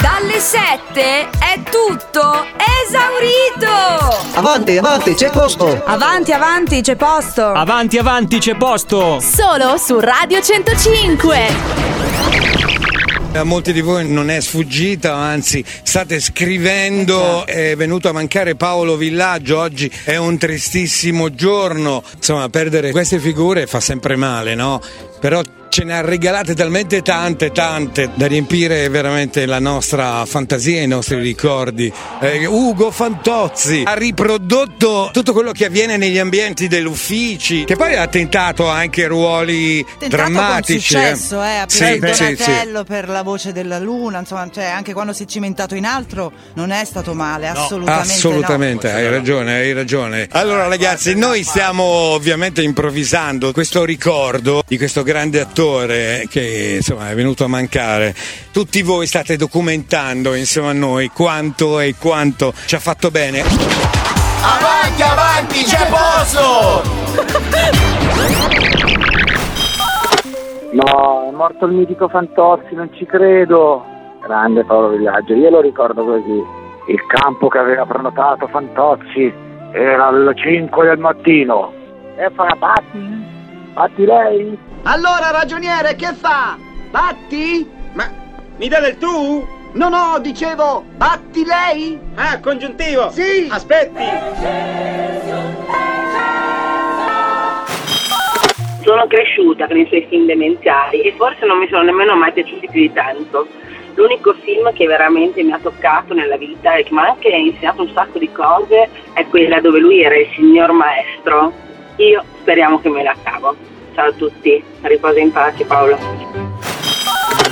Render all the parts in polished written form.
Dalle 7 è tutto esaurito. Avanti, avanti, c'è posto. Avanti, avanti, c'è posto. Avanti, avanti, c'è posto. Solo su Radio 105. A molti di voi non è sfuggita, anzi state scrivendo, è venuto a mancare Paolo Villaggio. Oggi è un tristissimo giorno, insomma, perdere queste figure fa sempre male, no? Però ce ne ha regalate talmente tante da riempire veramente la nostra fantasia e i nostri ricordi. Ugo Fantozzi ha riprodotto tutto quello che avviene negli ambienti degli uffici, che poi ha tentato anche ruoli drammatici. Con successo, Donatello per La voce della luna, insomma, cioè, anche quando si è cimentato in altro non è stato male, assolutamente no. Hai ragione. Allora ragazzi, noi stiamo ovviamente improvvisando questo ricordo di questo grande attore che insomma è venuto a mancare. Tutti voi state documentando insieme a noi quanto ci ha fatto bene. Avanti c'è posto. No, è morto il mitico Fantozzi, non ci credo. Grande Paolo Villaggio, io lo ricordo così. Il campo che aveva prenotato Fantozzi era alle 5 del mattino. E fa batti lei. Allora ragioniere, che fa? Batti? Ma mi dà del tu? No, dicevo, batti lei? Ah, congiuntivo? Sì! Aspetti! Sono cresciuta con i suoi film demenziali e forse non mi sono nemmeno mai piaciuti più di tanto. L'unico film che veramente mi ha toccato nella vita e che mi ha anche insegnato un sacco di cose è quella dove lui era il signor maestro. Io speriamo che me la cavo. Ciao a tutti, riposa in pace Paolo.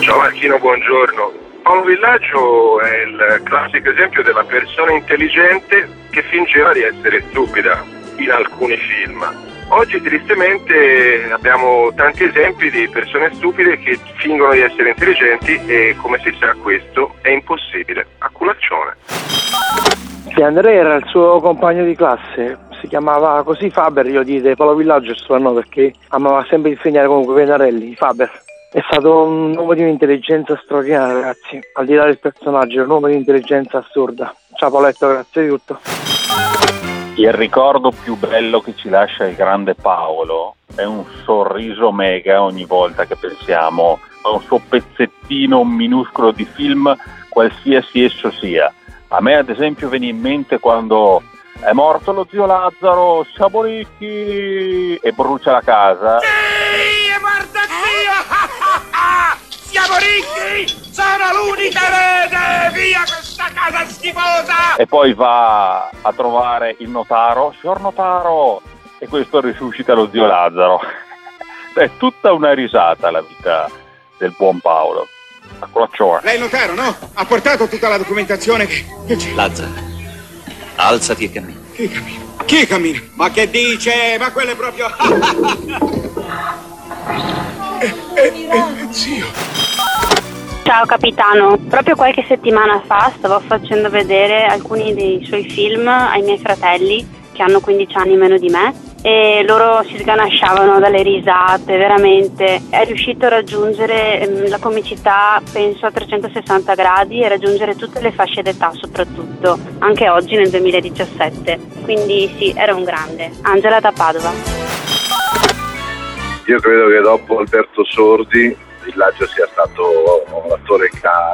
Ciao Marchino, buongiorno. Paolo Villaggio è il classico esempio della persona intelligente che fingeva di essere stupida in alcuni film. Oggi tristemente abbiamo tanti esempi di persone stupide che fingono di essere intelligenti e, come si sa, questo è impossibile. A culaccione. Andrea era il suo compagno di classe. Si chiamava così Faber, io dite Paolo Villaggio il suo nome perché amava sempre insegnare comunque Venarelli Faber. È stato un uomo di un'intelligenza straordinaria, ragazzi, al di là del personaggio, un uomo di un'intelligenza assurda. Ciao Paoletto, grazie di tutto. Il ricordo più bello che ci lascia il grande Paolo è un sorriso mega ogni volta che pensiamo a un suo pezzettino, un minuscolo di film, qualsiasi esso sia. A me ad esempio viene in mente quando è morto lo zio Lazzaro, Sciaboricchi, e brucia la casa. Sì, è morto zio! Sciaboricchi, sono l'unica rete, via questa casa schifosa! E poi va a trovare il notaro, signor notaro, e questo risuscita lo zio Lazzaro. È tutta una risata la vita del buon Paolo. A colaccione. Lei notaro, no? Ha portato tutta la documentazione che c'è. Lazzaro, alzati e cammina. Chi cammina? Ma che dice? Ma quello è proprio... Zio. Ciao capitano, proprio qualche settimana fa stavo facendo vedere alcuni dei suoi film ai miei fratelli che hanno 15 anni meno di me e loro si sganasciavano dalle risate, veramente è riuscito a raggiungere la comicità, penso a 360 gradi, e raggiungere tutte le fasce d'età, soprattutto anche oggi nel 2017, quindi sì, era un grande. Angela da Padova. Io credo che dopo Alberto Sordi Villaggio sia stato un attore che ha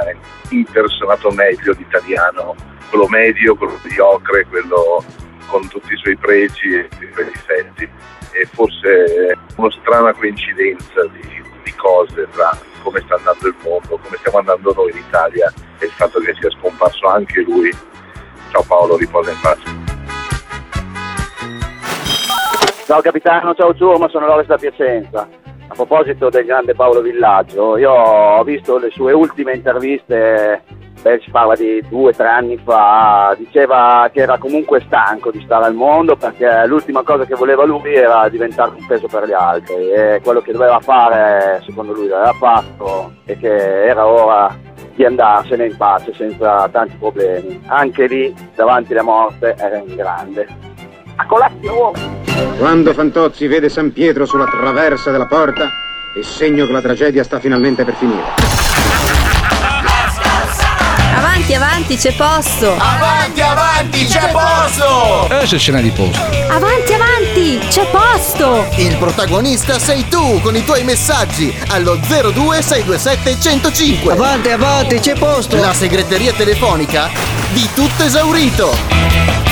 impersonato meglio l'italiano, quello medio, quello mediocre, quello con tutti i suoi pregi e i suoi difetti, e forse una strana coincidenza di cose tra come sta andando il mondo, come stiamo andando noi in Italia e il fatto che sia scomparso anche lui. Ciao Paolo, riposa in pace. Ciao capitano, ciao Giorgio, sono Lovest da Piacenza. A proposito del grande Paolo Villaggio, io ho visto le sue ultime interviste. Beh, si parla di 2-3 anni fa, diceva che era comunque stanco di stare al mondo perché l'ultima cosa che voleva lui era diventare un peso per gli altri e quello che doveva fare, secondo lui, l'aveva fatto e che era ora di andarsene in pace senza tanti problemi. Anche lì, davanti alla morte, era in grande. A colazione! Quando Fantozzi vede San Pietro sulla traversa della porta, è segno che la tragedia sta finalmente per finire. Avanti, avanti, c'è posto! Avanti, avanti, c'è posto! E se ce n'è di posto? Avanti, avanti, c'è posto! Il protagonista sei tu con i tuoi messaggi allo 02627 105. Avanti, avanti, c'è posto! La segreteria telefonica di tutto esaurito!